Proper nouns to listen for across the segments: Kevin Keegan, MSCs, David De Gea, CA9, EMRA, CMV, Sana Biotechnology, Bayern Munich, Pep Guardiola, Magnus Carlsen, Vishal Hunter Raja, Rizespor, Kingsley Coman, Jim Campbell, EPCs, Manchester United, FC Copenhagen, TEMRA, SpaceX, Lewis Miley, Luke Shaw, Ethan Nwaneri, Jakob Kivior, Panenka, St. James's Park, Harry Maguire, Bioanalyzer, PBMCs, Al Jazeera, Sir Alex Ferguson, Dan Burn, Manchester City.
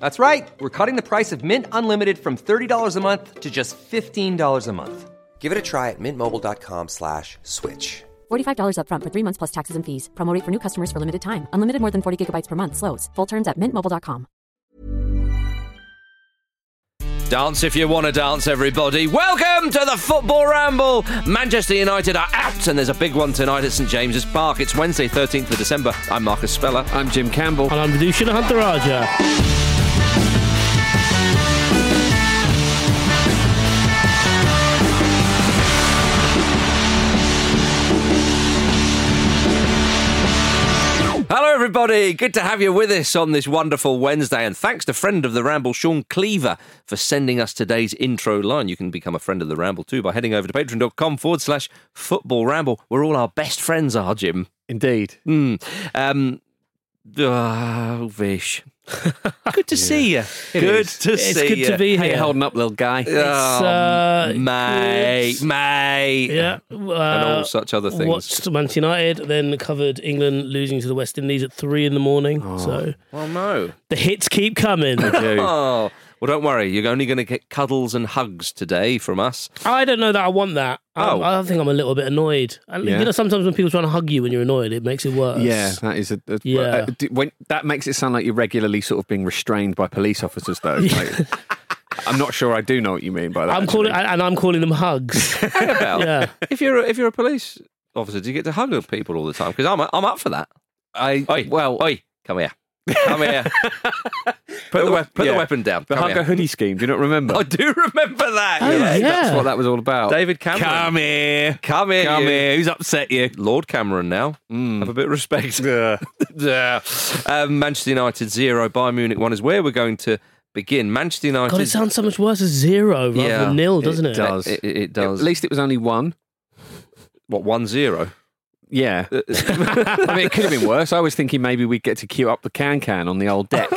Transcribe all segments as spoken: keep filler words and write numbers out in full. That's right. We're cutting the price of Mint Unlimited from thirty dollars a month to just fifteen dollars a month. Give it a try at mint mobile dot com slash switch. forty-five dollars up front for three months plus taxes and fees. Promo rate for new customers for limited time. Unlimited more than forty gigabytes per month slows. Full terms at mint mobile dot com. Dance if you want to dance, everybody. Welcome to the Football Ramble. Manchester United are out, and there's a big one tonight at Saint James's Park. It's Wednesday, thirteenth of December. I'm Marcus Speller. I'm Jim Campbell. And I'm Vishal Hunter Raja. Hello everybody, good to have you with us on this wonderful Wednesday, and thanks to friend of the Ramble, Sean Cleaver, for sending us today's intro line. You can become a friend of the Ramble too by heading over to patreon dot com forward slash football ramble, where all our best friends are, Jim. Indeed. Mm. Um, oh, Vish. Good to yeah. see you. It good is. to it's see you. It's good to be How here. How you holding up, little guy? It's, uh, mate, mate. Yeah. Uh, and all such other things. Watched Manchester United, then covered England losing to the West Indies at three in the morning. Oh. So, well, no. The hits keep coming. They do. Oh. Well, don't worry. You're only going to get cuddles and hugs today from us. I don't know that I want that. Oh. I, I think I'm a little bit annoyed. I, yeah. You know, sometimes when people try to hug you when you're annoyed, it makes it worse. Yeah, that is a, a yeah. Uh, when, that makes it sound like you're regularly sort of being restrained by police officers, though. Like, I'm not sure I do know what you mean by that. I'm calling, and I'm calling them hugs. yeah. If you're a, if you're a police officer, do you get to hug people all the time? Because I'm I'm up for that. I Oi, well, oi, come here. Come here. Put, the, we- put yeah. the weapon down. The hugger hoodie scheme. Do you not remember? I do remember that. Oh, yeah. That's what that was all about. David Cameron. Come here. Come here. Come here. Who's upset you? Lord Cameron now. Mm. Have a bit of respect. Yeah. yeah. Um, Manchester United zero, Bayern Munich one is where we're going to begin. Manchester United... God, it sounds so much worse as zero rather yeah. than nil, doesn't it? It does. It, it, it does. At least it was only one. What, one zero? Yeah. I mean, it could have been worse. I was thinking maybe we'd get to queue up the can-can on the old deck.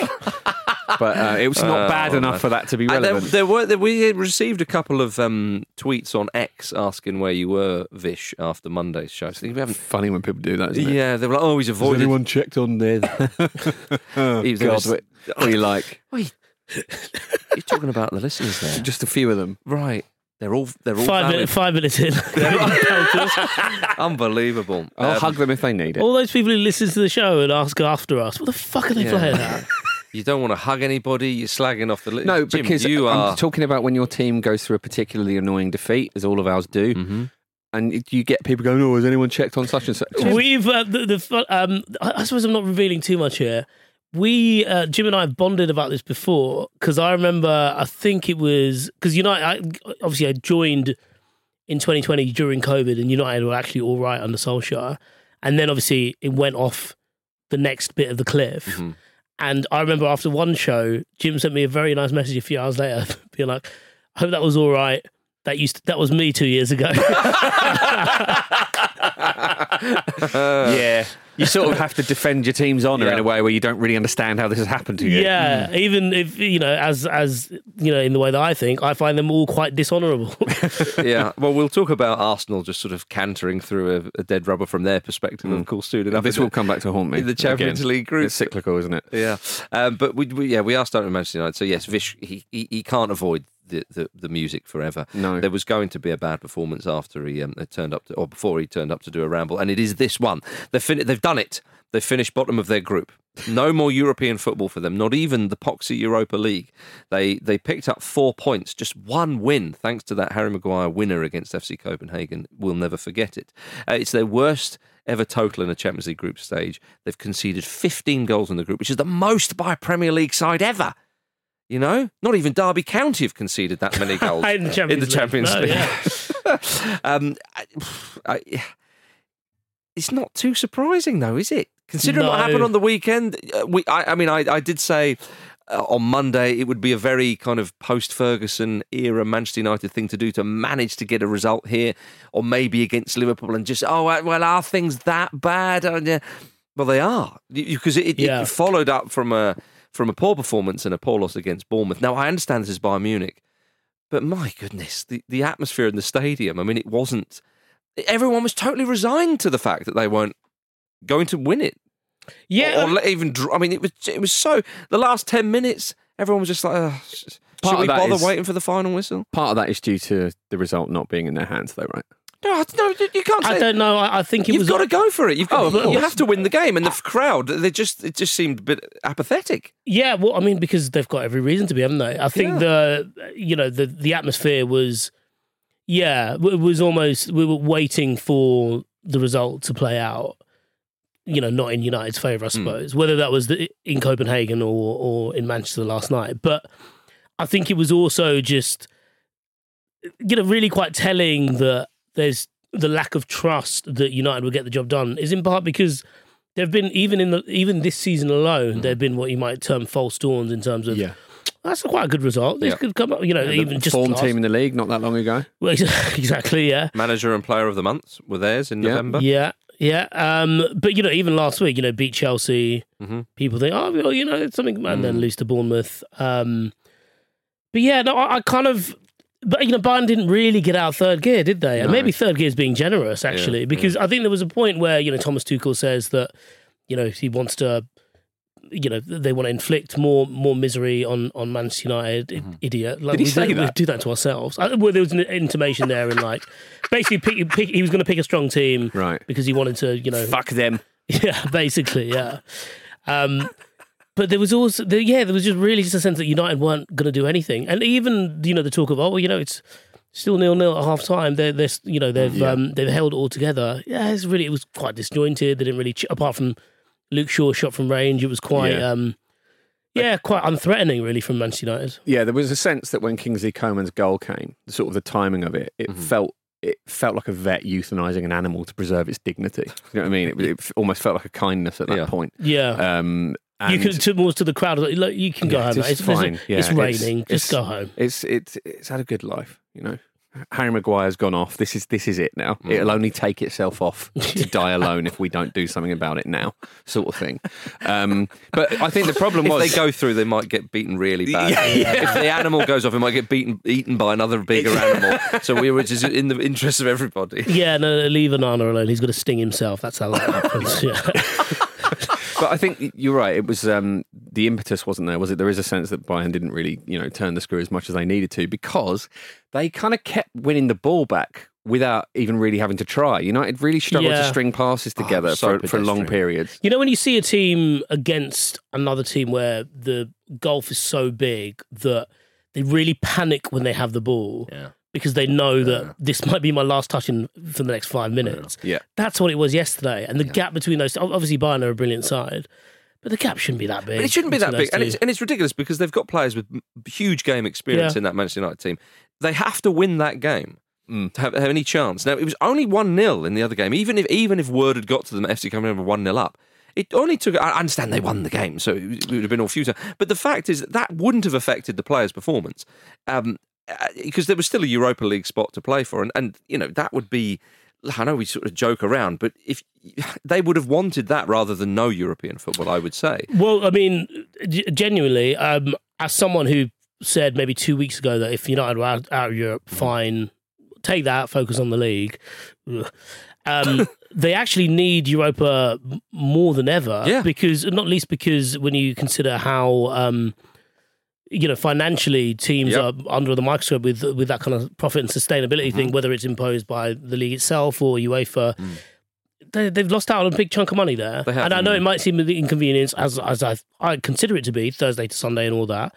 But uh, it was not uh, bad enough know. for that to be relevant. There, there were there, we received a couple of um, tweets on X asking where you were, Vish, after Monday's show. So we haven't... Funny when people do that, isn't it? Yeah, they were like, oh, he's avoided... Has anyone checked on there? oh, he was, God, was... what are you like? Wait. You're talking about the listeners there. Just a few of them. Right. They're all they're all five, minute, five minutes in. Unbelievable. I'll um, hug them if they need it. All those people who listen to the show and ask after us, what the fuck are they yeah. playing at? You don't want to hug anybody. You're slagging off the list. No, Jim, because you I'm are... talking about when your team goes through a particularly annoying defeat, as all of ours do. Mm-hmm. And you get people going, "Oh, has anyone checked on such and such?" We've uh, the, the um, I suppose I'm not revealing too much here. we, uh, Jim and I have bonded about this before, because I remember, I think it was, because United, I, obviously I joined in twenty twenty during COVID, and United were actually all right under Solskjaer. And then obviously it went off the next bit of the cliff. Mm-hmm. And I remember after one show, Jim sent me a very nice message a few hours later, being like, I hope that was all right. That used to, that was me two years ago. Yeah. You sort of have to defend your team's honour yeah. in a way where you don't really understand how this has happened to you. Yeah, mm. even if, you know, as, as you know, in the way that I think, I find them all quite dishonourable. Yeah, well, we'll talk about Arsenal just sort of cantering through a, a dead rubber from their perspective, mm. of course, soon enough. This will come back to haunt me. In the Champions Again. League group. It's cyclical, isn't it? Yeah, um, but we, we yeah we are starting with Manchester United, so yes, Vish, he, he, he can't avoid The, the, the music forever. No. There was going to be a bad performance after he um, turned up to, or before he turned up to do a ramble, and it is this one. They've, fin- they've done it. They've finished bottom of their group. No more European football for them, not even the poxy Europa League. They they picked up four points, just one win, thanks to that Harry Maguire winner against F C Copenhagen. We'll never forget it. Uh, it's their worst ever total in a Champions League group stage. They've conceded fifteen goals in the group, which is the most by a Premier League side ever. You know, not even Derby County have conceded that many goals in the Champions in the League. Champions no, League. Yeah. um, I, I, it's not too surprising, though, is it? Considering no. what happened on the weekend, we, I, I mean, I, I did say uh, on Monday it would be a very kind of post-Ferguson era Manchester United thing to do to manage to get a result here, or maybe against Liverpool, and just, oh, well, are things that bad? Well, they are, because it, it, yeah. it followed up from a... from a poor performance and a poor loss against Bournemouth. Now, I understand this is Bayern Munich, but my goodness, the, the atmosphere in the stadium, I mean, it wasn't... Everyone was totally resigned to the fact that they weren't going to win it. Yeah. Or, or even... I mean, it was it was so... The last ten minutes, everyone was just like, oh, should part we bother is, waiting for the final whistle? Part of that is due to the result not being in their hands, though, right? No, no, you can't say... I don't know, I, I think it You've was... You've got to go for it. You've got, oh, you have to win the game. And the crowd, they just it just seemed a bit apathetic. Yeah, well, I mean, because they've got every reason to be, haven't they? I think yeah. the, you know, the, the atmosphere was... Yeah, it was almost... We were waiting for the result to play out, you know, not in United's favour, I suppose. Mm. Whether that was the, in Copenhagen or, or in Manchester last night. But I think it was also just, you know, really quite telling that there's the lack of trust that United will get the job done is in part because there have been, even in the even this season alone, there have been what you might term false dawns in terms of, yeah. that's quite a good result. This yeah. could come up, you know, yeah, even just... Form last... team in the league not that long ago. Well, exactly, yeah. Manager and player of the month were theirs in yeah. November. Yeah, yeah. Um, but, you know, even last week, you know, beat Chelsea. Mm-hmm. People think, oh, well, you know, it's something... And mm. then lose to Bournemouth. Um, but, yeah, no, I, I kind of... But, you know, Bayern didn't really get out of third gear, did they? No. And maybe third gear is being generous, actually, yeah, because yeah. I think there was a point where, you know, Thomas Tuchel says that, you know, he wants to, you know, they want to inflict more more misery on, on Manchester United. Mm-hmm. Idiot. Like, did he we say do, that? We do that to ourselves. I, well, there was an intimation there in, like, basically pick, pick, he was going to pick a strong team right. because he wanted to, you know... Fuck them. Yeah, basically, yeah. Um... But there was also, yeah, there was just really just a sense that United weren't going to do anything. And even, you know, the talk of, oh, well, you know, it's still nil-nil at half-time. They're, they're, you know, they've yeah. um, they've held it all together. Yeah, it's really, it was quite disjointed. They didn't really, apart from Luke Shaw shot from range, it was quite, yeah, um, yeah quite unthreatening, really, from Manchester United. Yeah, there was a sense that when Kingsley Coman's goal came, sort of the timing of it, it mm-hmm. felt, it felt like a vet euthanizing an animal to preserve its dignity. You know what I mean? It, it almost felt like a kindness at that yeah. point. Yeah. Um, And you could more to the crowd. Like, you can go yeah, home. It's, it's fine. It's, yeah, it's raining. It's, just it's, go home. It's it's it's had a good life, you know. Harry Maguire's gone off. This is this is it now. Mm. It'll only take itself off to die alone if we don't do something about it now, sort of thing. Um, but I think the problem was if they go through, they might get beaten really bad. Yeah, yeah. If the animal goes off, it might get beaten eaten by another bigger animal. So we were just in the interest of everybody. Yeah, no, no leave Anana alone. He's going to sting himself. That's how that happens. Yeah. But I think you're right. It was um, the impetus wasn't there, was it? There is a sense that Bayern didn't really, you know, turn the screw as much as they needed to because they kind of kept winning the ball back without even really having to try. United really struggled yeah. to string passes together oh, so for, for long periods. You know, when you see a team against another team where the gulf is so big that they really panic when they have the ball. Yeah. Because they know that yeah. this might be my last touch in for the next five minutes. Yeah. That's what it was yesterday. And the yeah. gap between those... Obviously, Bayern are a brilliant side. But the cap shouldn't be that big. But it shouldn't be that big. And it's, and it's ridiculous because they've got players with huge game experience yeah. in that Manchester United team. They have to win that game mm. to have, have any chance. Now, it was only one nil in the other game. Even if even if word had got to them, F C Copenhagen were one nil up. It only took... I understand they won the game, so it would have been all futile. But the fact is that that wouldn't have affected the players' performance um, because there was still a Europa League spot to play for. And, and, you know, that would be... I know we sort of joke around, but if they would have wanted that rather than no European football, I would say. Well, I mean, genuinely, um, as someone who said maybe two weeks ago that if United were out, out of Europe, fine, take that, focus on the league... Um, they actually need Europa more than ever, yeah. because not least because when you consider how um, you know financially teams yep. are under the microscope with with that kind of profit and sustainability mm-hmm. thing, whether it's imposed by the league itself or UEFA, mm. they, they've lost out on a big chunk of money there. They have, and I know it might seem an inconvenience, as as I I consider it to be, Thursday to Sunday and all that,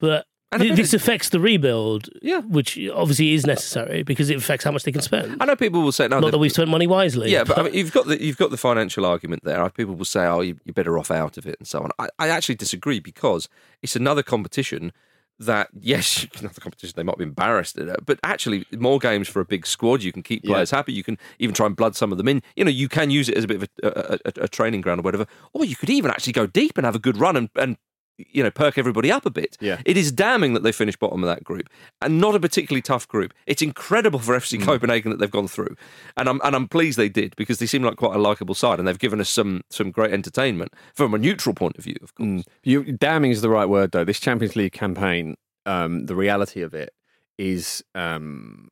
but. And this affects the rebuild, yeah. which obviously is necessary because it affects how much they can spend. I know people will say... No, Not that we've spent money wisely. Yeah, but, but I mean, you've got the, you've got the financial argument there. People will say, oh, you're better off out of it and so on. I, I actually disagree because it's another competition that, yes, another competition they might be embarrassed at, but actually more games for a big squad. You can keep players yeah. happy. You can even try and blood some of them in. You know, you can use it as a bit of a, a, a training ground or whatever. Or you could even actually go deep and have a good run and... and you know, perk everybody up a bit. Yeah. It is damning that they finished bottom of that group and not a particularly tough group. It's incredible for F C mm. Copenhagen that they've gone through. And I'm and I'm pleased they did because they seem like quite a likeable side and they've given us some some great entertainment from a neutral point of view, of course. Mm. You, damning is the right word, though. This Champions League campaign, um, the reality of it is, um,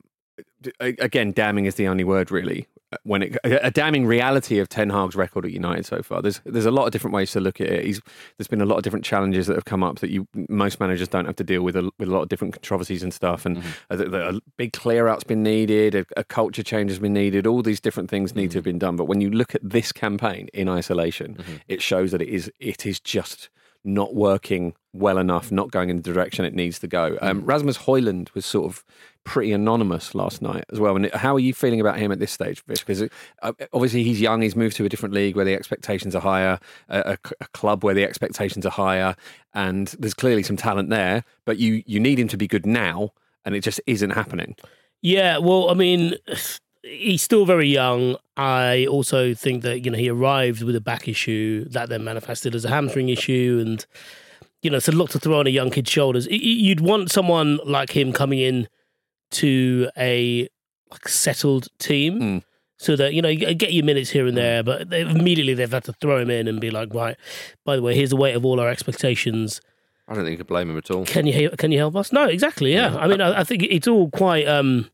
again, damning is the only word, really. When it, a damning reality of Ten Hag's record at United so far. There's there's a lot of different ways to look at it. He's, there's been a lot of different challenges that have come up that you most managers don't have to deal with, a, with a lot of different controversies and stuff. And mm-hmm. a, a big clear-out's been needed, a, a culture change has been needed, all these different things mm-hmm. need to have been done. But when you look at this campaign in isolation, mm-hmm. it shows that it is it is just not working well enough, not going in the direction it needs to go. Um, Rasmus Højlund was sort of pretty anonymous last night as well. And how are you feeling about him at this stage, Vish? Because obviously he's young, he's moved to a different league where the expectations are higher, a, a club where the expectations are higher, and there's clearly some talent there, but you, you need him to be good now, and it just isn't happening. Yeah, well, I mean... He's still very young. I also think that, you know, he arrived with a back issue that then manifested as a hamstring issue. And, you know, it's a lot to throw on a young kid's shoulders. You'd want someone like him coming in to a like settled team mm. so that, you know, you get your minutes here and there, but they've, immediately they've had to throw him in and be like, right, by the way, here's the weight of all our expectations. I don't think you could blame him at all. Can you, can you help us? No, exactly, yeah. yeah. I mean, I, I think it's all quite... Um,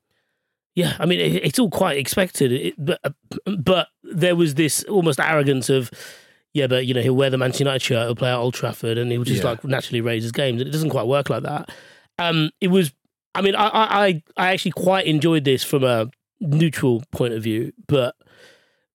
Yeah, I mean, it, it's all quite expected, it, but but there was this almost arrogance of, yeah, but, you know, he'll wear the Manchester United shirt, he'll play at Old Trafford, and he'll just, yeah. like, naturally raise his games. It doesn't quite work like that. Um, it was, I mean, I, I, I actually quite enjoyed this from a neutral point of view, but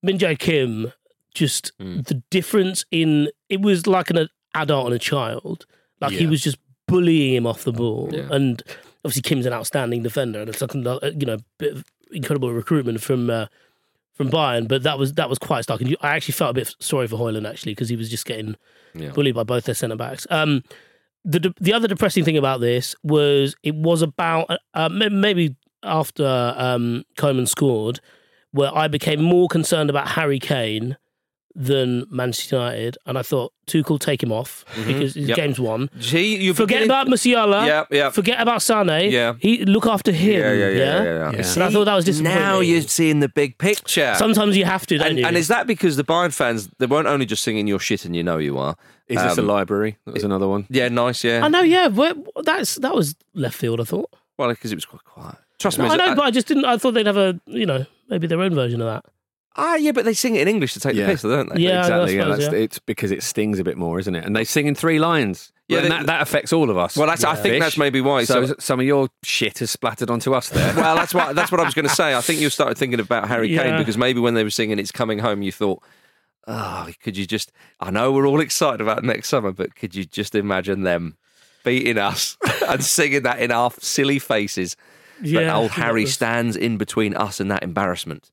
Min Jae Kim, just mm. the difference in, it was like an adult and a child. Like, yeah. he was just bullying him off the ball, yeah. and... Obviously, Kim's an outstanding defender, and it's like, you know, bit of incredible recruitment from uh, from Bayern. But that was that was quite stark. And I actually felt a bit sorry for Højlund actually because he was just getting yeah. bullied by both their centre backs. Um, the the other depressing thing about this was it was about uh, maybe after um, Koeman scored, where I became more concerned about Harry Kane than Manchester United, and I thought Tuchel take him off mm-hmm. because his yep. game's won. Gee, you forget beginning... about Musiala. Yeah, yeah. Forget about Sané. Yeah, he look after him. Yeah, yeah, yeah. yeah? yeah, yeah. yeah. See, and I thought that was disappointing. Now you're seeing the big picture. Sometimes you have to, don't and, you? And is that because the Bayern fans they weren't only just singing your shit and you know you are? Is um, this a library? That was it, another one. Yeah, nice. Yeah, I know. Yeah, that's that was left field. I thought. Well, because it was quite quiet. Trust no, me. I know, I, but I just didn't. I thought they'd have a you know maybe their own version of that. Ah, yeah, but they sing it in English to take yeah. the piss, don't they? Yeah, exactly. That's yeah, that's, yeah. It's because it stings a bit more, isn't it? And they sing in three lines. Yeah, they, that, that affects all of us. Well, that's, yeah. I think Fish. That's maybe why. So, so some of your shit has splattered onto us there. Well, that's what that's what I was going to say. I think you started thinking about Harry yeah. Kane because maybe when they were singing "It's Coming Home," you thought, "Oh, could you just?" I know we're all excited about next summer, but could you just imagine them beating us and singing that in our silly faces? Yeah, but old Harry stands in between us and that embarrassment.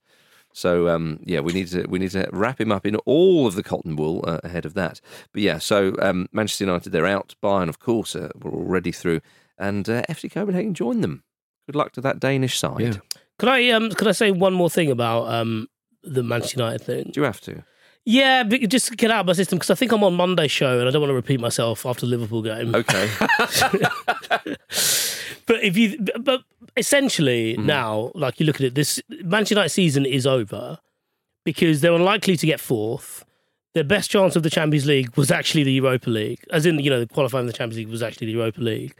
So um, yeah, we need to we need to wrap him up in all of the cotton wool uh, ahead of that. But yeah, so um, Manchester United, they're out. Bayern, of course, uh, we're already through, and uh, F C Copenhagen joined them. Good luck to that Danish side. Yeah. Could I um, could I say one more thing about um, the Manchester United thing? Do you have to? Yeah, but just to get out of my system, because I think I'm on Monday's show and I don't want to repeat myself after the Liverpool game. Okay. But if you, but essentially mm. now, like you look at it, this Manchester United season is over because they're unlikely to get fourth. Their best chance of the Champions League was actually the Europa League, as in, you know, qualifying for the Champions League was actually the Europa League.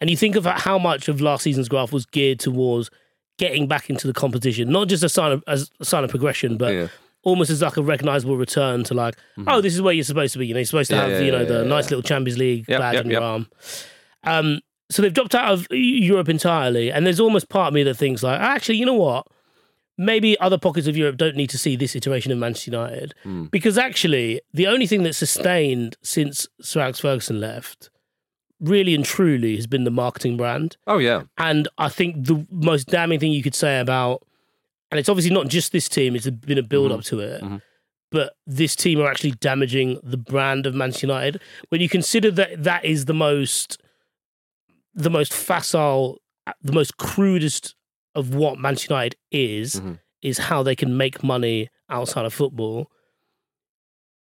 And you think of how much of last season's graph was geared towards getting back into the competition, not just a sign of, as a sign of progression, but... Yeah. Almost as like a recognisable return to like, mm-hmm. oh, this is where you're supposed to be. You know, you're supposed to yeah, have, yeah, you know, yeah, the yeah, nice yeah. little Champions League yep, badge yep, on your yep. arm. Um, so they've dropped out of Europe entirely. And there's almost part of me that thinks like, actually, you know what? Maybe other pockets of Europe don't need to see this iteration of Manchester United. Mm. Because actually, the only thing that's sustained since Sir Alex Ferguson left really and truly has been the marketing brand. Oh, yeah. And I think the most damning thing you could say about, and it's obviously not just this team, it's been a build-up mm-hmm. to it, mm-hmm. but this team are actually damaging the brand of Manchester United. When you consider that that is the most, the most facile, the most crudest of what Manchester United is, mm-hmm. is how they can make money outside of football,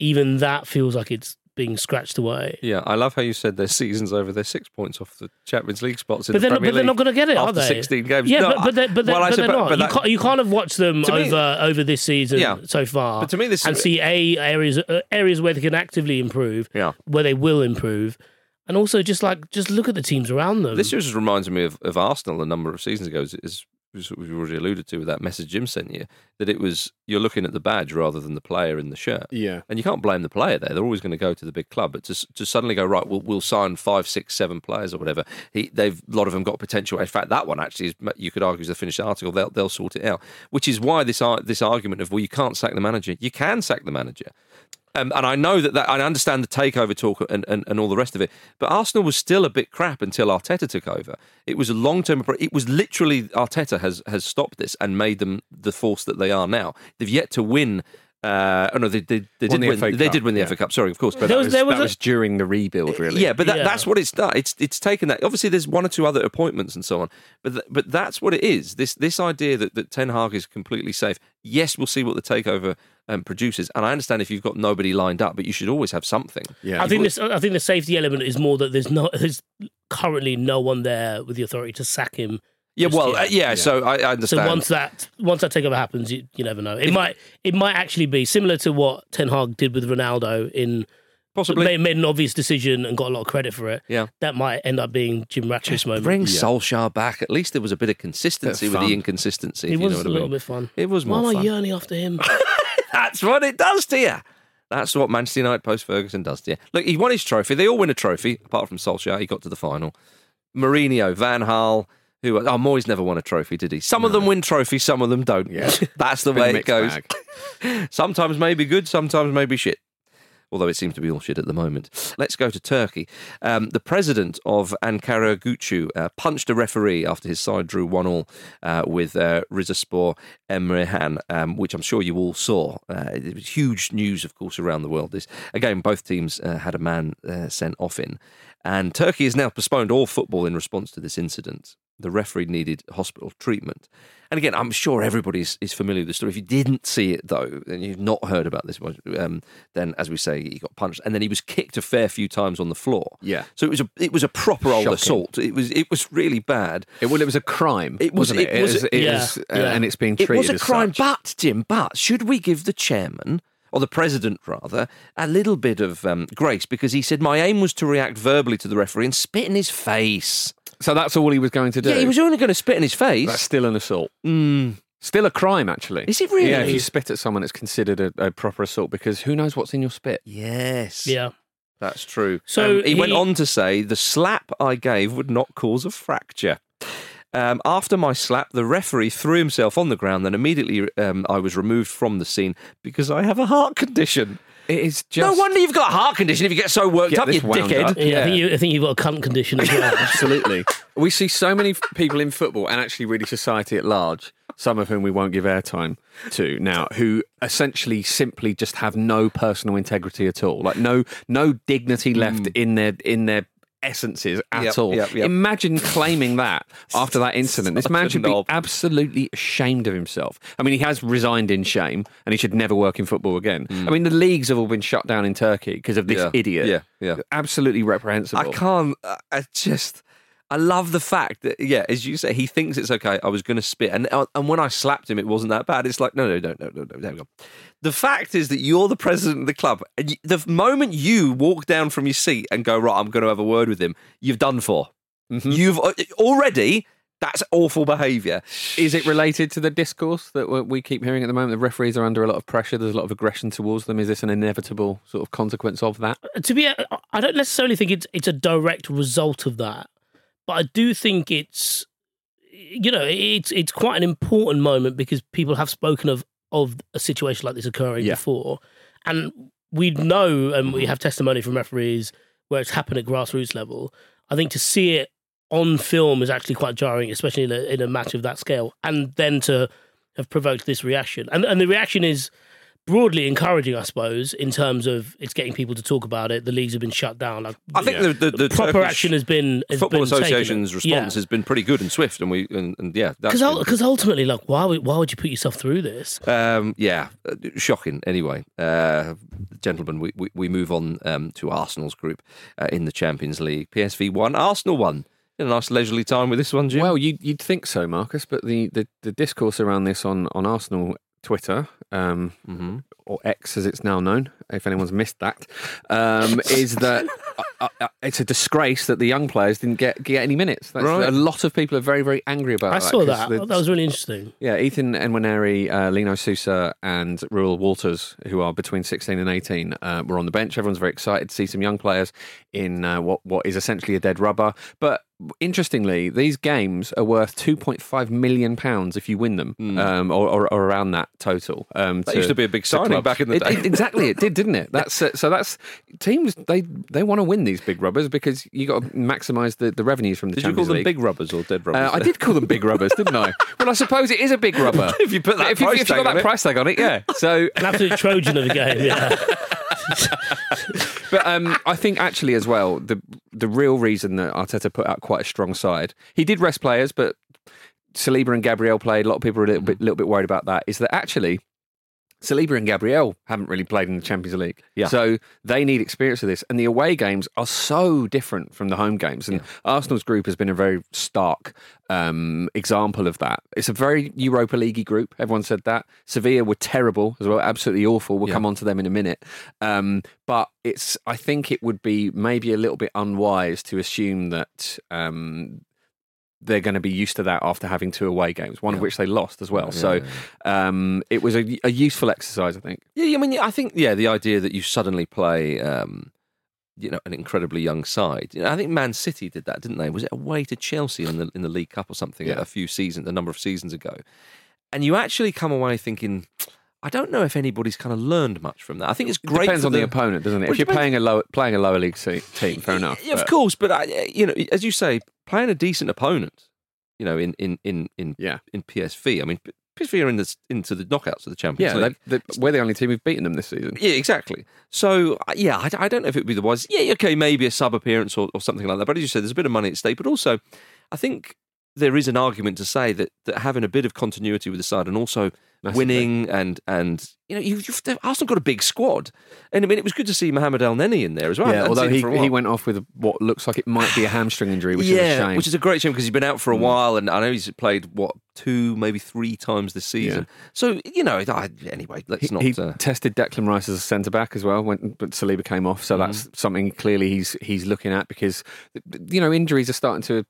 even that feels like it's being scratched away. Yeah, I love how you said their season's over. They're six points off the Champions League spots in but the Premier not, but League. But they're not going to get it, are they? After sixteen games. Yeah, no, but, but they're, but they're, well, but they're not. But that, you, can't, you can't have watched them over me, over this season yeah. so far but to me this and is, see a, areas uh, areas where they can actively improve, yeah. where they will improve, and also just like just look at the teams around them. This just reminds me of, of Arsenal a number of seasons ago, as we've already alluded to with that message Jim sent you, that it was you're looking at the badge rather than the player in the shirt. Yeah. And you can't blame the player there. They're always going to go to the big club. But to, to suddenly go, right, we'll, we'll sign five, six, seven players or whatever, he, they've a lot of them got potential. In fact, that one actually, is, you could argue, is a finished article. They'll, they'll sort it out. Which is why this this argument of, well, you can't sack the manager. You can sack the manager. Um, and I know that, that I understand the takeover talk and, and, and all the rest of it, but Arsenal was still a bit crap until Arteta took over. It was a long-term... It was literally... Arteta has, has stopped this and made them the force that they are now. They've yet to win... Uh, oh, no, they, they, they, did, the win, they did win the yeah. F A Cup, sorry, of course. But there that was, there was, that was a... during the rebuild, really. Yeah, but that, yeah. that's what it's done. It's, it's taken that... Obviously, there's one or two other appointments and so on, but th- but that's what it is. This this idea that, that Ten Hag is completely safe. Yes, we'll see what the takeover... And producers, and I understand if you've got nobody lined up, but you should always have something. Yeah, I think this, I think the safety element is more that there's not, there's currently no one there with the authority to sack him. Yeah, well, uh, yeah, yeah. So I, I understand. So once that once that takeover happens, you, you never know. It if, might it might actually be similar to what Ten Hag did with Ronaldo in. Possibly. They made an obvious decision and got a lot of credit for it. Yeah. That might end up being Jim Ratcliffe's moment. Bring yeah. Solskjaer back. At least there was a bit of consistency bit of with the inconsistency. It if was you know a little I mean. bit fun. It was more Why fun. Why am I yearning after him? That's what it does to you. That's what Manchester United post-Ferguson does to you. Look, he won his trophy. They all win a trophy, apart from Solskjaer. He got to the final. Mourinho, Van Gaal... Who, oh, Moyes never won a trophy, did he? Some no. of them win trophies, some of them don't. Yeah. That's the way it goes. Sometimes may be good, sometimes may be shit. Although it seems to be all shit at the moment. Let's go to Turkey. Um, the president of Ankara Gucu uh, punched a referee after his side drew one all uh, with uh, Rizespor Emirhan, um, which I'm sure you all saw. Uh, it was huge news, of course, around the world. This again, both teams uh, had a man uh, sent off in. And Turkey has now postponed all football in response to this incident. The referee needed hospital treatment. And again, I'm sure everybody is, is familiar with the story. If you didn't see it, though, and you've not heard about this one, um, then, as we say, he got punched. And then he was kicked a fair few times on the floor. Yeah. So it was a it was a proper old Shocking. assault. It was it was really bad. It, well, it was a crime, it was, wasn't it? It was, it was, yeah, it was, yeah. Uh, and it's being treated as It was a crime, such. but, Jim, but should we give the chairman... or the president, rather, a little bit of um, grace, because he said, my aim was to react verbally to the referee and spit in his face. So that's all he was going to do? Yeah, he was only going to spit in his face. That's still an assault. Mm. Still a crime, actually. Is it really? Yeah, if you spit at someone, it's considered a, a proper assault, because who knows what's in your spit? Yes. Yeah. That's true. So um, he, he went on to say, the slap I gave would not cause a fracture. Um, after my slap, the referee threw himself on the ground, then immediately um, I was removed from the scene because I have a heart condition. It is just... No wonder you've got a heart condition if you get so worked get up, you dickhead. Up. Yeah, yeah. I, think you, I think you've got a cunt condition as well. Absolutely. We see so many people in football and actually really society at large, some of whom we won't give airtime to now, who essentially simply just have no personal integrity at all. Like no no dignity left mm. in their in their essences at yep, all. Yep, yep. Imagine claiming that after that incident. This man should be absolutely ashamed of himself. I mean, he has resigned in shame and he should never work in football again. Mm. I mean, the leagues have all been shut down in Turkey because of this yeah, idiot. Yeah, yeah. Absolutely reprehensible. I can't, I just, I love the fact that, yeah, as you say, he thinks it's okay. I was going to spit. And and when I slapped him, it wasn't that bad. It's like, no, no, no, no, no, no, there we go. The fact is that you're the president of the club. And the moment you walk down from your seat and go, right, I'm going to have a word with him, you've done for. Mm-hmm. You've already, that's awful behaviour. Is it related to the discourse that we keep hearing at the moment? The referees are under a lot of pressure. There's a lot of aggression towards them. Is this an inevitable sort of consequence of that? To be, I don't necessarily think it's it's a direct result of that. But I do think it's, you know, it's it's quite an important moment because people have spoken of of a situation like this occurring yeah. before. And we know, and we have testimony from referees where it's happened at grassroots level. I think to see it on film is actually quite jarring, especially in a, in a match of that scale. And then to have provoked this reaction. And, and the reaction is broadly encouraging, I suppose, in terms of it's getting people to talk about it. The leagues have been shut down. Like, I think yeah. the, the, the proper Turkish action has been has football been association's taken. response yeah. has been pretty good and swift, and we and, and yeah, because because ultimately, like, why would, why would you put yourself through this? Um, yeah, shocking. Anyway, uh, gentlemen, we, we we move on um, to Arsenal's group uh, in the Champions League. P S V won, Arsenal won. A nice leisurely time with this one, Jim. Well, you, you'd think so, Marcus, but the, the, the discourse around this on on Arsenal Twitter, um, mm-hmm. or X as it's now known, if anyone's missed that, um, is that uh, uh, it's a disgrace that the young players didn't get get any minutes. That's, right. A lot of people are very, very angry about I that. I saw that. The, that was really interesting. Yeah, Ethan Nwaneri, uh, Lino Sousa and Ruel Walters, who are between sixteen and eighteen, uh, were on the bench. Everyone's very excited to see some young players in uh, what what is essentially a dead rubber. But interestingly, these games are worth two point five million pounds if you win them, mm. um, or, or, or around that total. Um, that to, used to be a big signing back in the day. It, it, exactly, it did, didn't it? That's uh, so. That's teams. They they want to win these big rubbers because you got to maximise the, the revenues from the. Did Champions you call them League. Big rubbers or dead rubbers? Uh, I did call them big rubbers, didn't I? Well, I suppose it is a big rubber if you put that if, price if, if you got that it. price tag on it. Yeah, so an absolute Trojan of a game. Yeah. But um, I think actually as well, the the real reason that Arteta put out quite a strong side, he did rest players, but Saliba and Gabriel played. A lot of people are a little bit, little bit worried about that, is that actually Saliba and Gabriel haven't really played in the Champions League. Yeah. So they need experience of this. And the away games are so different from the home games. And yeah. Arsenal's group has been a very stark um, example of that. It's a very Europa League-y group. Everyone said that. Sevilla were terrible as well, absolutely awful. We'll yeah. come on to them in a minute. Um, but it's. I think it would be maybe a little bit unwise to assume that... Um, they're going to be used to that after having two away games, one yeah. of which they lost as well. Yeah, so yeah. Um, it was a, a useful exercise, I think. Yeah, I mean, I think, yeah, the idea that you suddenly play, um, you know, an incredibly young side. You know, I think Man City did that, didn't they? Was it away to Chelsea in the in the League Cup or something yeah. a few seasons, a number of seasons ago? And you actually come away thinking... I don't know if anybody's kind of learned much from that. I think it's great. It depends on the, the opponent, doesn't it? Well, if you're playing a low, playing a lower league team, fair enough. Yeah, but. Of course, but I, you know, as you say, playing a decent opponent, you know, in in in in, yeah. in P S V. I mean, P S V are in the, into the knockouts of the Champions yeah, League. They, they, we're the only team who've beaten them this season. Yeah, exactly. So, yeah, I, I don't know if it would be the wise. Yeah, okay, maybe a sub appearance or, or something like that. But as you said, there's a bit of money at stake. But also, I think there is an argument to say that that having a bit of continuity with the side and also. That's winning and, and you know, you've, you've, Arsenal got a big squad. And I mean, it was good to see Mohamed Elneny in there as well. Yeah, although he, he went off with what looks like it might be a hamstring injury, which yeah, is a shame. Which is a great shame because he's been out for a mm. while and I know he's played, what, two, maybe three times this season. Yeah. So, you know, I, anyway, let's he, not... He uh, tested Declan Rice as a centre-back as well, when, but Saliba came off. So mm-hmm. that's something clearly he's he's looking at because, you know, injuries are starting to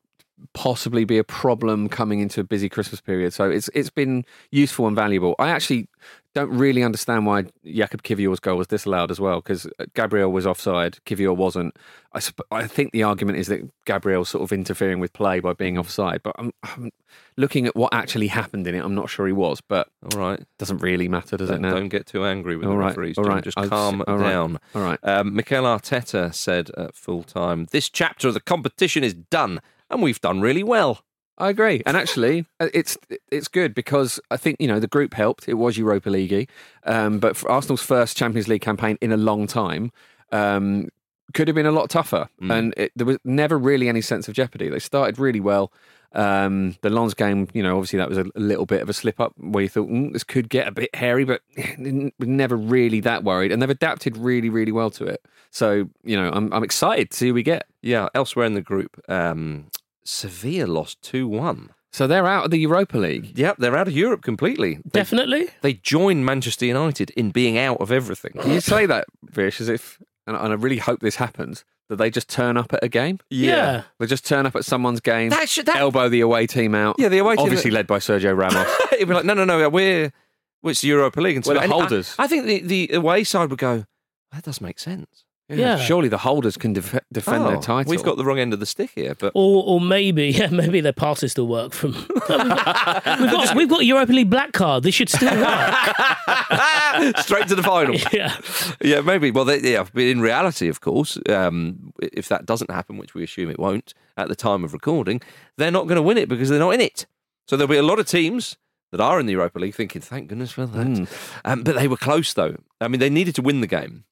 possibly be a problem coming into a busy Christmas period. So it's it's been useful and valuable. I actually don't really understand why Jakob Kivior's goal was disallowed as well, because Gabriel was offside, Kivior wasn't. I, sp- I think the argument is that Gabriel's sort of interfering with play by being offside, but I'm, I'm looking at what actually happened in it, I'm not sure he was, but all right, doesn't really matter, does don't, it now? Don't get too angry with all the right, referees, all right, just I've, calm all right, down. All right. Um, Mikel Arteta said at full time, "This chapter of the competition is done, and we've done really well." I agree. And actually, it's it's good because I think, you know, the group helped. It was Europa League-y. Um, but for Arsenal's first Champions League campaign in a long time, um, could have been a lot tougher. Mm. And it, there was never really any sense of jeopardy. They started really well. Um, the Lens game, you know, obviously that was a little bit of a slip-up where you thought, mm, this could get a bit hairy, but never really that worried. And they've adapted really, really well to it. So, you know, I'm, I'm excited to see what we get. Yeah, elsewhere in the group... Um... Sevilla lost two one. So they're out of the Europa League. Yep, they're out of Europe completely. They, Definitely. They join Manchester United in being out of everything. You say that, Vish, as if, and I really hope this happens, that they just turn up at a game. Yeah. yeah. They just turn up at someone's game, that should, that... elbow the away team out. Yeah, the away team. Obviously led by Sergio Ramos. It'd be like, no, no, no, we're, we're it's the Europa League. And we're the holders. I, I think the, the away side would go, that does make sense. Yeah. yeah, surely the holders can def- defend oh, their title. We've got the wrong end of the stick here, but or, or maybe, yeah, maybe their passes still work. From we've got we've got a Europa League black card. They should still work. Straight to the final. Yeah, yeah, maybe. Well, they, yeah, but in reality, of course, um, if that doesn't happen, which we assume it won't at the time of recording, they're not going to win it because they're not in it. So there'll be a lot of teams that are in the Europa League thinking, "Thank goodness for that." Mm. Um, but they were close, though. I mean, they needed to win the game.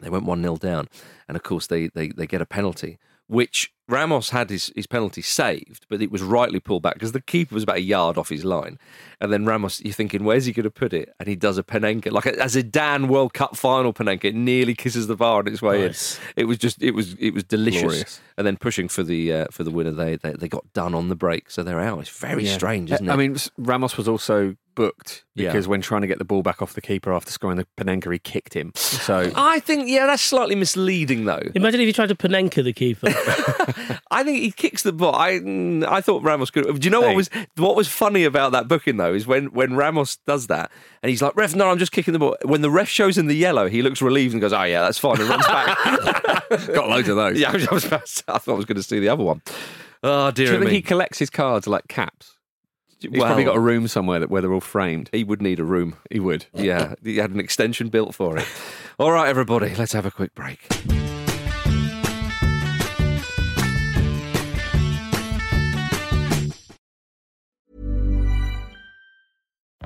They went one nil down, and of course they, they, they get a penalty, which Ramos had his, his penalty saved, but it was rightly pulled back because the keeper was about a yard off his line. And then Ramos, you're thinking, where's he going to put it? And he does a Panenka, like a, as a Dan World Cup final Panenka. It nearly kisses the bar on its way nice. in. It was just, it was, it was delicious. Glorious. And then pushing for the uh, for the winner, they, they they got done on the break, so they're out. It's very yeah. strange, isn't it? I mean, Ramos was also booked because yeah. when trying to get the ball back off the keeper after scoring the Panenka, he kicked him. So I think, yeah, that's slightly misleading though. Imagine if he tried to Panenka the keeper. I think he kicks the ball. I I thought Ramos could. Do you know hey. what was what was funny about that booking though is when when Ramos does that and he's like, "Ref, no, I'm just kicking the ball." When the ref shows him the yellow, he looks relieved and goes, "Oh yeah, that's fine," and runs back. Got loads of those. Yeah, I, was, I, was about to, I thought I was going to see the other one. Oh dear me. Do you think me. he collects his cards like caps? He's well, probably got a room somewhere that where they're all framed. He would need a room. He would. Yeah, he had an extension built for it. All right, everybody, let's have a quick break.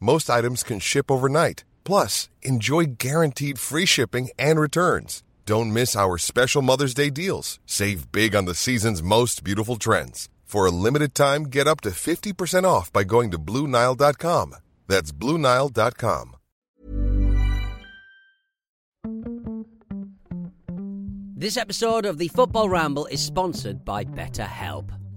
Most items can ship overnight. Plus, enjoy guaranteed free shipping and returns. Don't miss our special Mother's Day deals. Save big on the season's most beautiful trends. For a limited time, get up to fifty percent off by going to Blue Nile dot com. That's Blue Nile dot com. This episode of the Football Ramble is sponsored by BetterHelp.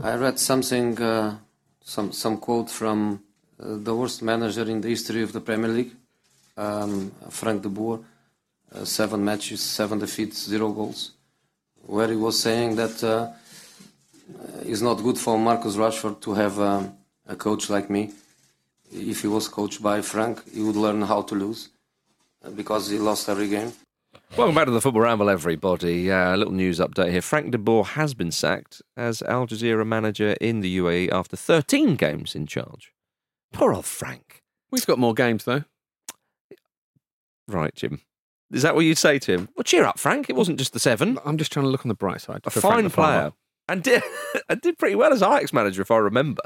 I read something, uh, some some quote from uh, the worst manager in the history of the Premier League, um, Frank de Boer, uh, seven matches, seven defeats, zero goals, where he was saying that uh, it's not good for Marcus Rashford to have um, a coach like me. If he was coached by Frank, he would learn how to lose, uh, because he lost every game. Welcome back to the Football Ramble, everybody. A uh, little news update here. Frank de Boer has been sacked as Al Jazeera manager in the U A E after thirteen games in charge. Poor old Frank. Well, he's got more games, though. Right, Jim. Is that what you'd say to him? Well, cheer up, Frank. It wasn't just the seven. I'm just trying to look on the bright side. A fine player. And did, and did pretty well as Ajax manager, if I remember.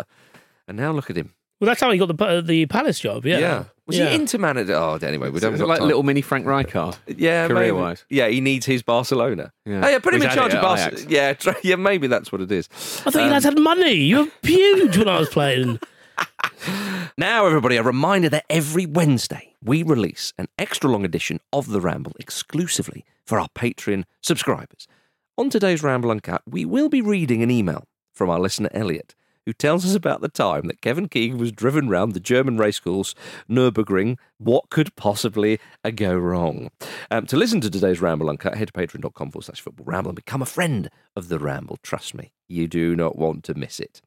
And now look at him. Well, that's how he got the the Palace job, yeah. Yeah. Was yeah. he Inter-managed? Oh, anyway, we don't. It's like time. Little mini Frank Rijkaard, yeah, career-wise. Yeah, he needs his Barcelona. Yeah, oh, yeah put him He's in charge of Barcelona. Yeah, tra- yeah, maybe that's what it is. I thought um, you guys had money. You were huge when I was playing. Now, everybody, a reminder that every Wednesday we release an extra-long edition of The Ramble exclusively for our Patreon subscribers. On today's Ramble Uncut, we will be reading an email from our listener, Elliot, who tells us about the time that Kevin Keegan was driven round the German racecourse Nürburgring. What could possibly go wrong? Um, to listen to today's Ramble Uncut, head to patreon.com forward slash football ramble and become a friend of The Ramble. Trust me, you do not want to miss it.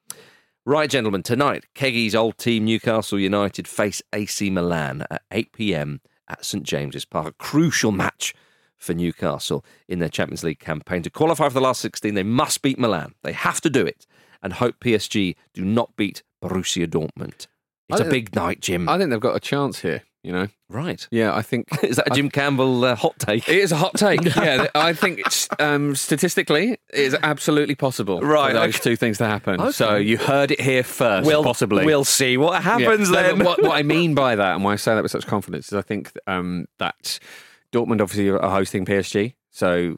Right, gentlemen, tonight, Keggy's old team Newcastle United face A C Milan at eight p.m. at Saint James's Park. A crucial match for Newcastle in their Champions League campaign. To qualify for the last sixteen, they must beat Milan. They have to do it. And hope P S G do not beat Borussia Dortmund. It's a big night, Jim. I think they've got a chance here, you know. Right. Yeah, I think... Is that a Jim I, Campbell uh, hot take? It is a hot take, yeah. I think it's, um, statistically it is absolutely possible right, for those okay. two things to happen. Okay. So you heard it here first, we'll, possibly. We'll see what happens yeah. then. No, what, what I mean by that, and why I say that with such confidence, is I think um, that Dortmund obviously are hosting P S G, so...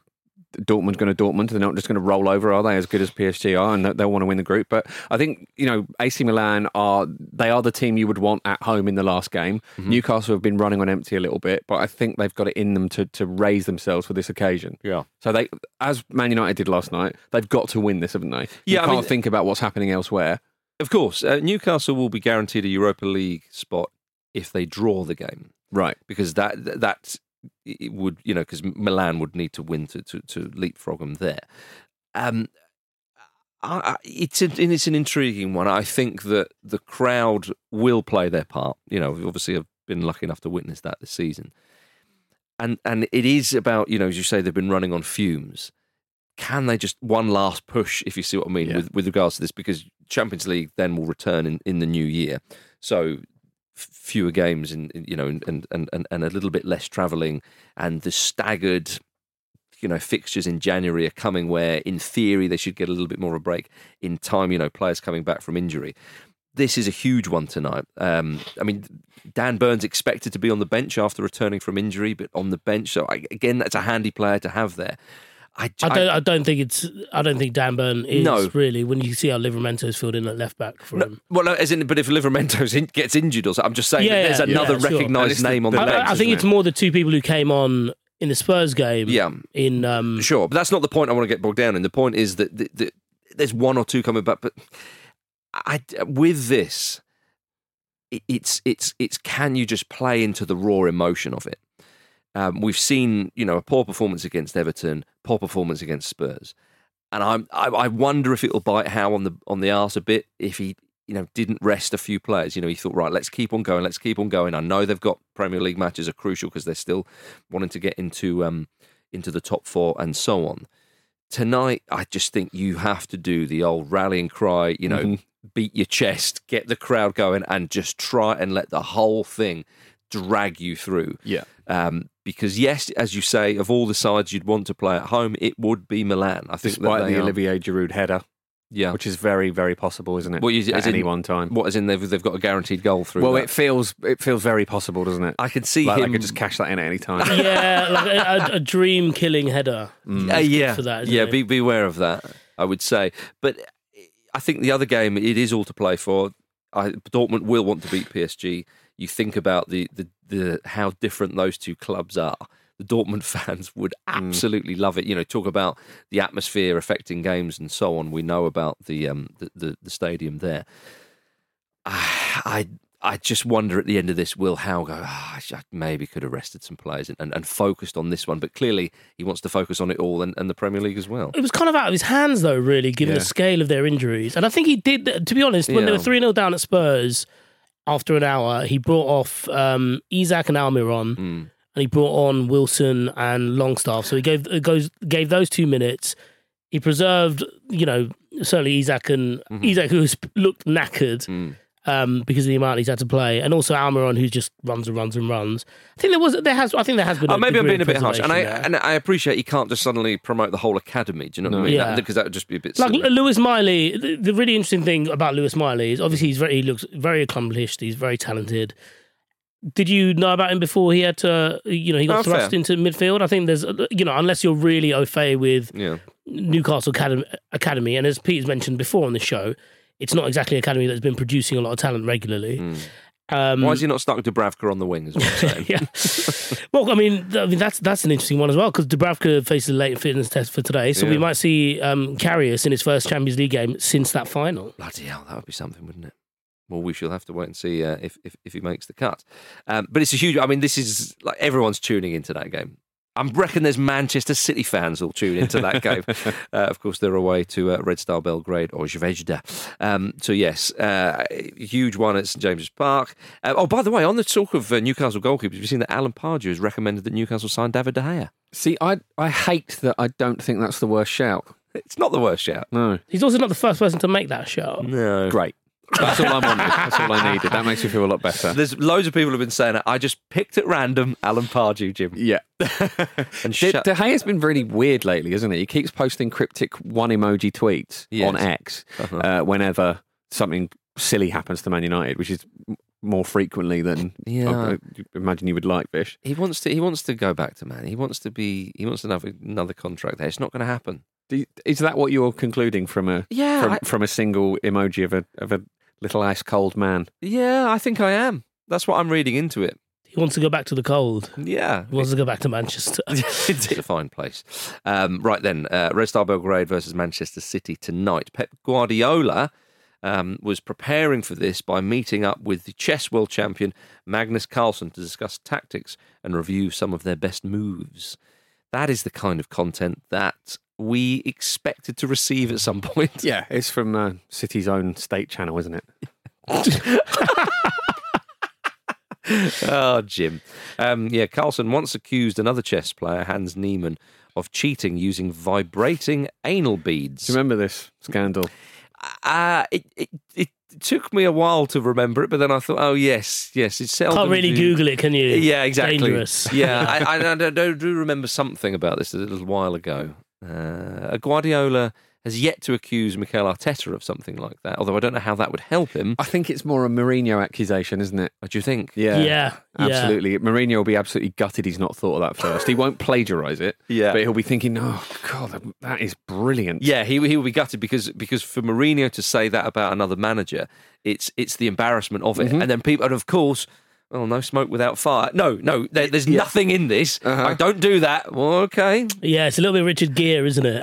Dortmund's going to Dortmund. They're not just going to roll over, are they? As good as P S G are, and they'll want to win the group. But I think, you know, A C Milan are they are the team you would want at home in the last game. Mm-hmm. Newcastle have been running on empty a little bit, but I think they've got it in them to to raise themselves for this occasion. Yeah. So they, as Man United did last night, they've got to win this, haven't they? You yeah, can't I mean, think about what's happening elsewhere. Of course, uh, Newcastle will be guaranteed a Europa League spot if they draw the game, right? Because that that's. It would, you know, because Milan would need to win to, to, to leapfrog them there. Um, I, it's, a, it's an intriguing one. I think that the crowd will play their part. You know, obviously I've been lucky enough to witness that this season. And, and it is about, you know, as you say, they've been running on fumes. Can they just one last push, if you see what I mean, yeah. with, with regards to this? Because Champions League then will return in, in the new year. So... fewer games and you know and, and, and, and a little bit less travelling, and the staggered you know fixtures in January are coming where in theory they should get a little bit more of a break in time, you know players coming back from injury. This is a huge one tonight. um, I mean, Dan Burns expected to be on the bench after returning from injury, but on the bench, so I, again that's a handy player to have there. I, I don't. I don't think it's. I don't think Dan Burn is no. really. When you see how Livermento's filled in at left back for no, him. Well, no, as in, but if Livermento in, gets injured or something, I'm just saying yeah, that there's yeah, another yeah, recognised sure. name on the bench. I, I think it's it? more the two people who came on in the Spurs game. Yeah. In um, sure, but that's not the point I want to get bogged down in. The point is that the, the, there's one or two coming back. But I, with this, it, it's it's it's can you just play into the raw emotion of it? Um, we've seen, you know, a poor performance against Everton, poor performance against Spurs, and I'm, I I wonder if it'll bite Howe on the on the arse a bit if he, you know, didn't rest a few players. You know, he thought, right, let's keep on going, let's keep on going. I know they've got Premier League matches are crucial because they're still wanting to get into um into the top four and so on. Tonight, I just think you have to do the old rallying cry, you know, mm-hmm. beat your chest, get the crowd going, and just try and let the whole thing drag you through. Yeah. Um, because yes, as you say, of all the sides you'd want to play at home, it would be Milan. I think, despite that the are. Olivier Giroud header, Yeah, which is very, very possible, isn't it? What is it, at any in, one time? What is in they've they've got a guaranteed goal through? Well, that. it feels it feels very possible, doesn't it? I could see like, him. I could just cash that in at any time. Yeah, like a, a dream killing header. Mm. Uh, yeah, for that, yeah. It? Be beware of that. I would say, but I think the other game it is all to play for. I, Dortmund will want to beat P S G. You think about the, the the how different those two clubs are. The Dortmund fans would absolutely mm. love it. You know, talk about the atmosphere affecting games and so on. We know about the um, the, the the stadium there. I I just wonder at the end of this, will Howe go? Oh, I maybe could have rested some players and, and, and focused on this one. But clearly, he wants to focus on it all and, and the Premier League as well. It was kind of out of his hands, though, really, given yeah. the scale of their injuries. And I think he did. To be honest, when yeah. they were three nil down at Spurs, after an hour, he brought off um, Isaac and Almiron. Mm. And he brought on Wilson and Longstaff, so he gave goes gave those two minutes. He preserved, you know, certainly Isaac and mm-hmm. Isaac, who's looked knackered mm. um, because of the amount he's had to play, and also Almiron, who just runs and runs and runs. I think there was there has I think there has been. Oh, a maybe I'm being a bit harsh, and I there. and I appreciate you can't just suddenly promote the whole academy. Do you know no. what I mean? Yeah. That, because that would just be a bit like silly. Lewis Miley. The, the really interesting thing about Lewis Miley is obviously he's very he looks very accomplished. He's very talented. Did you know about him before he had to, you know, he got oh, thrust fair. into midfield? I think there's, you know, unless you're really au fait with yeah. Newcastle Academy, Academy, and as Peter's mentioned before on the show, it's not exactly an academy that's been producing a lot of talent regularly. Mm. Um, Why is he not stuck Dubravka on the wing as well? yeah. Well, I mean, I mean that's that's an interesting one as well because Dubravka faces a late fitness test for today, so yeah. we might see um, Karius in his first Champions League game since that final. Bloody hell, that would be something, wouldn't it? Well, we shall have to wait and see uh, if, if if he makes the cut. Um, but it's a huge... I mean, this is... like everyone's tuning into that game. I reckon there's Manchester City fans will tune into that game. Uh, of course, they're away to uh, Red Star Belgrade or Zvezda. Um, so, yes, uh, huge one at Saint James's Park. Uh, oh, by the way, on the talk of uh, Newcastle goalkeepers, have you seen that Alan Pardew has recommended that Newcastle sign David De Gea? See, I I hate that. I don't think that's the worst shout. It's not the worst shout. No. He's also not the first person to make that shout. No. Great. That's all I wanted. That's all I needed. That makes me feel a lot better. There's loads of people who have been saying it. I just picked at random Alan Pardew, Jim. Yeah. And De, De Gea's been really weird lately, isn't he? He keeps posting cryptic one emoji tweets yes. on X uh-huh. uh, whenever something silly happens to Man United, which is more frequently than yeah. I, I imagine you would like, Vish. He wants to. He wants to go back to Man. He wants to be. He wants another another contract there. It's not going to happen. Do you, is that what you're concluding from a yeah, from, I, from a single emoji of a of a little ice cold man? Yeah, I think I am. That's what I'm reading into it. He wants to go back to the cold. Yeah. He wants to go back to Manchester. It's a fine place. Um, right then, uh, Red Star Belgrade versus Manchester City tonight. Pep Guardiola um, was preparing for this by meeting up with the chess world champion Magnus Carlsen to discuss tactics and review some of their best moves. That is the kind of content that we expected to receive at some point. Yeah, it's from uh, City's own state channel, isn't it? Oh, Jim. Um, yeah, Carlsen once accused another chess player, Hans Niemann, of cheating using vibrating anal beads. Do you remember this scandal? Uh, it, it, it took me a while to remember it, but then I thought, oh, yes, yes. It's seldom. Can't really do... Google it, can you? Yeah, exactly. Dangerous. Yeah, I, I, I do remember something about this a little while ago. Uh, Guardiola has yet to accuse Mikel Arteta of something like that, although I don't know how that would help him. I think it's more a Mourinho accusation, isn't it? What do you think? Yeah, yeah, absolutely. Yeah. Mourinho will be absolutely gutted he's not thought of that first. He won't plagiarise it, yeah, but he'll be thinking, oh, God, that is brilliant. Yeah, he, he will be gutted because because for Mourinho to say that about another manager, it's it's the embarrassment of it. Mm-hmm. And then people, and of course... Well, no smoke without fire. No, no, there, there's yeah. nothing in this. Uh-huh. I don't do that. Well, okay. Yeah, it's a little bit Richard Gere, isn't it?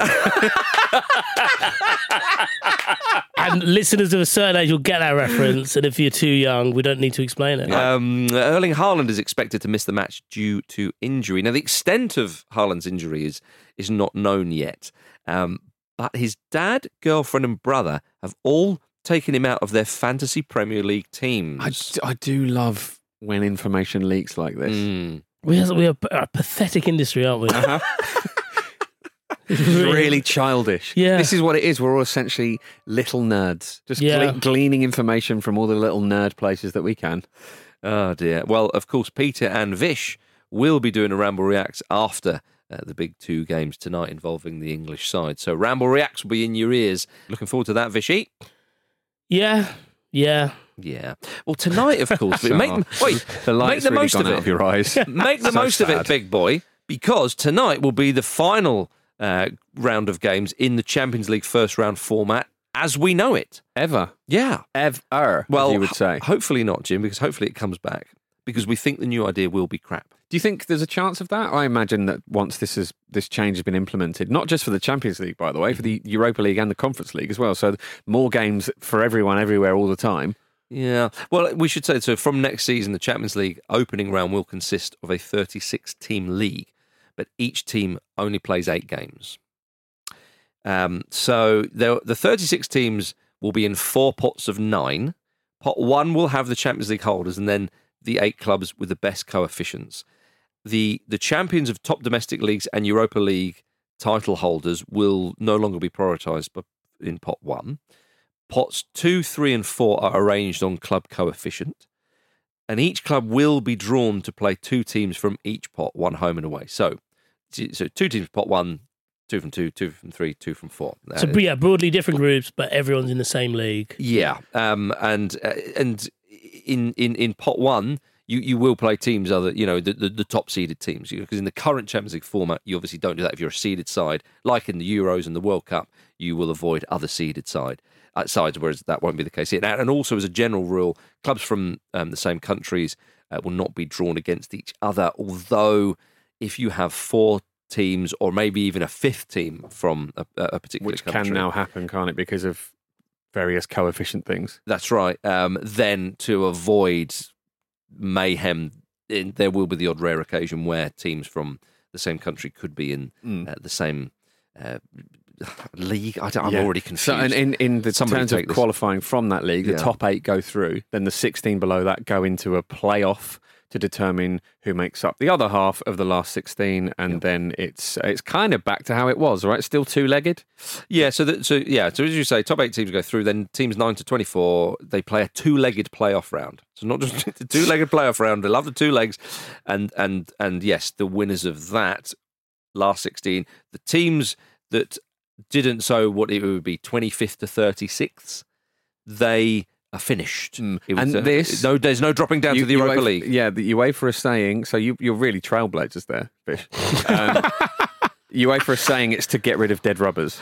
And listeners of a certain age will get that reference. And if you're too young, we don't need to explain it. Um, Erling Haaland is expected to miss the match due to injury. Now, the extent of Haaland's injury is, is not known yet. Um, but his dad, girlfriend and brother have all taken him out of their fantasy Premier League teams. I, I do love... when information leaks like this. Mm. We, are, we are a pathetic industry, aren't we? Uh-huh. Really childish. Yeah. This is what it is. We're all essentially little nerds, just yeah. gle- gleaning information from all the little nerd places that we can. Oh, dear. Well, of course, Peter and Vish will be doing a Ramble Reacts after Uh, the big two games tonight involving the English side. So Ramble Reacts will be in your ears. Looking forward to that, Vishy. Yeah, yeah, yeah. Well, tonight, of course, so, make wait, the make the really most of it. Of your eyes. Make the so most sad. of it, big boy, because tonight will be the final uh, round of games in the Champions League first round format as we know it. Ever, yeah, ever. Well, you would say. Ho- hopefully not, Jim, because hopefully it comes back because we think the new idea will be crap. Do you think there's a chance of that? I imagine that once this is this change has been implemented, not just for the Champions League, by the way, for the Europa League and the Conference League as well. So more games for everyone, everywhere, all the time. Yeah. Well, we should say, so from next season, the Champions League opening round will consist of a thirty-six team league, but each team only plays eight games. Um, so the thirty-six teams will be in four pots of nine. Pot one will have the Champions League holders and then the eight clubs with the best coefficients. The the champions of top domestic leagues and Europa League title holders will no longer be prioritised in pot one. Pots two, three and four are arranged on club coefficient, and each club will be drawn to play two teams from each pot, one home and away. So, so two teams pot one, two from two, two from three, two from four. So uh, yeah, broadly different groups, but everyone's in the same league. Yeah, um, and uh, and in in in pot one. You you will play teams other, you know, the, the, the top seeded teams, because you know, in the current Champions League format, you obviously don't do that if you're a seeded side. Like in the Euros and the World Cup, you will avoid other seeded side uh, sides, whereas that won't be the case here. And, and also, as a general rule, clubs from um, the same countries uh, will not be drawn against each other. Although, if you have four teams or maybe even a fifth team from a, a particular which country, which can now happen, can't it? Because of various coefficient things. That's right. Um, then to avoid mayhem, there will be the odd rare occasion where teams from the same country could be in mm. uh, the same uh, league. I don't, I'm yeah. already confused. So, and in, in the Somebody terms of qualifying this. From that league, yeah. the top eight go through, then the sixteen below that go into a playoff to determine who makes up the other half of the last sixteen, and yep. then it's it's kind of back to how it was, right? Still two-legged. Yeah. So that, so yeah. So as you say, top eight teams go through. Then teams nine to twenty-four, they play a two-legged playoff round. So not just the two-legged playoff round. They love the two legs, and and and yes, the winners of that last sixteen, the teams that didn't, so what it would be twenty-fifth to thirty-sixth, they. Are finished mm. it was and a, this no there's no dropping down you, to the Europa League yeah the UEFA is saying so you, you're really trailblazers there Fish. um, UEFA is saying it's to get rid of dead rubbers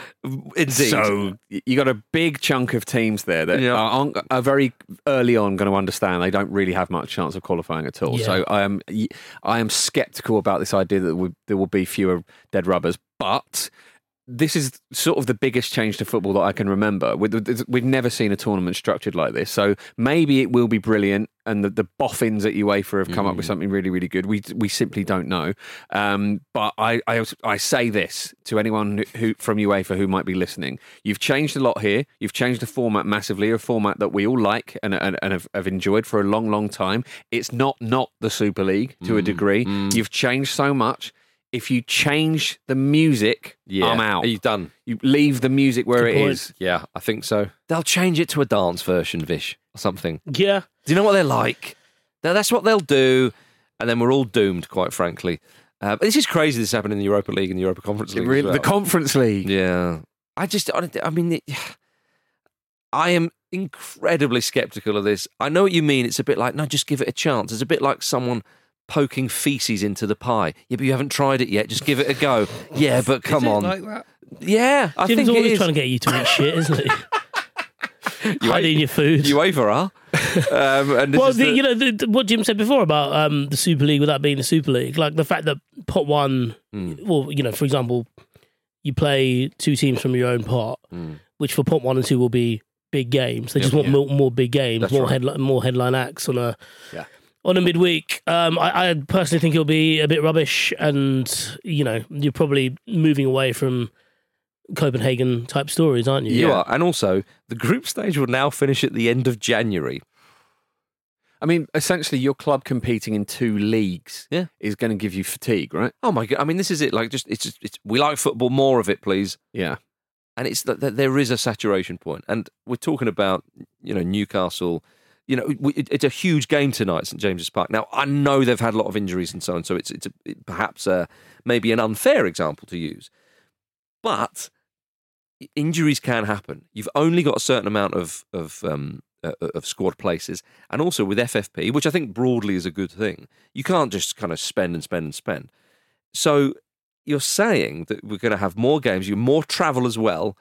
indeed so you got a big chunk of teams there that yeah. are, are very early on going to understand they don't really have much chance of qualifying at all yeah. so I am I am sceptical about this idea that there will be fewer dead rubbers but this is sort of the biggest change to football that I can remember. We've never seen a tournament structured like this. So maybe it will be brilliant and the, the boffins at UEFA have come mm. up with something really, really good. We we simply don't know. Um, but I, I I say this to anyone who from UEFA who might be listening. You've changed a lot here. You've changed the format massively, a format that we all like and, and, and have, have enjoyed for a long, long time. It's not not the Super League to mm. a degree. Mm. You've changed so much. If you change the music, yeah. I'm out. Are you done? You leave the music where Good it point. Is. Yeah, I think so. They'll change it to a dance version, Vish, or something. Yeah. Do you know what they're like? That's what they'll do, and then we're all doomed, quite frankly. Uh, this is crazy this happened in the Europa League and the Europa Conference League. Really, as well. The Conference League. Yeah. I just, I, I mean, it, I am incredibly sceptical of this. I know what you mean. It's a bit like, no, just give it a chance. It's a bit like someone poking feces into the pie. Yeah, but you haven't tried it yet. Just give it a go. Yeah, but come is it on. Like that? Yeah, I Jim's think always it is. Trying to get you to eat shit, isn't he? You hiding your food. You over are. Um, and well, the, the... you know the, the, what Jim said before about um, the Super League without being the Super League, like the fact that pot one, mm. well, you know, for example, you play two teams from your own pot, mm. which for pot one and two will be big games. They yep, just want yeah. more, more big games, That's more right. headline, more headline acts on a. Yeah. On a midweek, um, I, I personally think it'll be a bit rubbish and, you know, you're probably moving away from Copenhagen-type stories, aren't you? You yeah. are. And also, the group stage will now finish at the end of January. I mean, essentially, your club competing in two leagues yeah. is going to give you fatigue, right? Oh, my God. I mean, this is it. Like, just it's just, it's we like football, more of it, please. Yeah. And it's that there is a saturation point. And we're talking about, you know, Newcastle you know, it, it's a huge game tonight, Saint James's Park. Now, I know they've had a lot of injuries and so on, so it's it's a, it, perhaps a, maybe an unfair example to use. But injuries can happen. You've only got a certain amount of of um, uh, of squad places, and also with F F P, which I think broadly is a good thing. You can't just kind of spend and spend and spend. So you're saying that we're going to have more games, you more travel as well,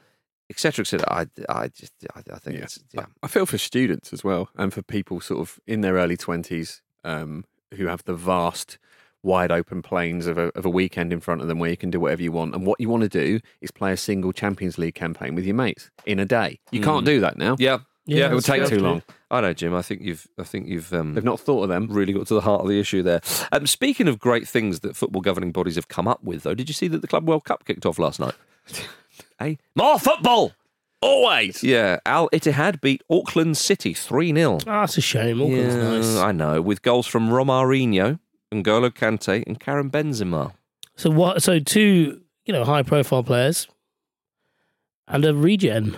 et cetera, et cetera. I, I just, I, I think yeah. it's. Yeah. I feel for students as well, and for people sort of in their early twenties um, who have the vast, wide open plains of a, of a weekend in front of them where you can do whatever you want. And what you want to do is play a single Champions League campaign with your mates in a day. You mm. can't do that now. Yeah, yeah, it will take too long. I know, Jim. I think you've. I think you've. Um, They've not thought of them. Really got to the heart of the issue there. Um, speaking of great things that football governing bodies have come up with, though, did you see that the Club World Cup kicked off last night? Hey, more football. Always. Yeah, Al Ittihad beat Auckland City three nil. Oh, that's a shame. Auckland's yeah, nice. I know, with goals from Romarinho, N'Golo Kante and Karim Benzema. So what? So two, you know, high-profile players and a regen.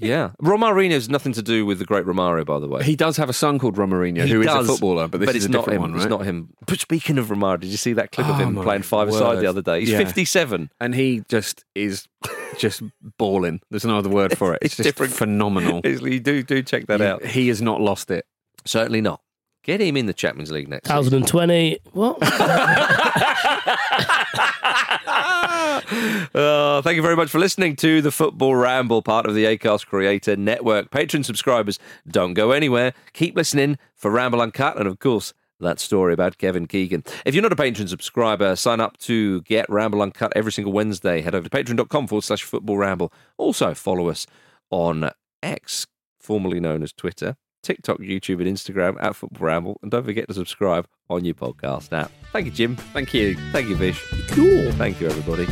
Yeah. Romarinho's nothing to do with the great Romario, by the way. He does have a son called Romarinho, he who does, is a footballer, but this but is it's a not different him. One, right? It's not him. But speaking of Romario, did you see that clip oh, of him playing five-a-side the other day? He's yeah. fifty-seven. And he just is just balling. There's no other word for it. It's, it's just different. Phenomenal. You do, do check that yeah, out. He has not lost it. Certainly not. Get him in the Champions League next twenty twenty. Season. What? oh, thank you very much for listening to the Football Ramble, part of the Acast Creator Network. Patreon subscribers, don't go anywhere. Keep listening for Ramble Uncut and, of course, that story about Kevin Keegan. If you're not a Patreon subscriber, sign up to get Ramble Uncut every single Wednesday. Head over to patreon.com forward slash football ramble. Also follow us on X, formerly known as Twitter, TikTok, YouTube and Instagram at Football Ramble, and don't forget to subscribe on your podcast app. Thank you, Jim. Thank you. Thank you, Vish. Cool. Thank you, everybody.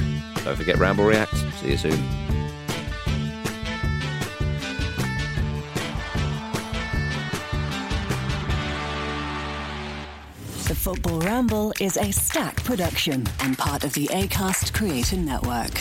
Don't forget Ramble Reacts. See you soon. The Football Ramble is a Stack production and part of the Acast Creator Network.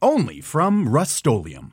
Only from Rust-Oleum.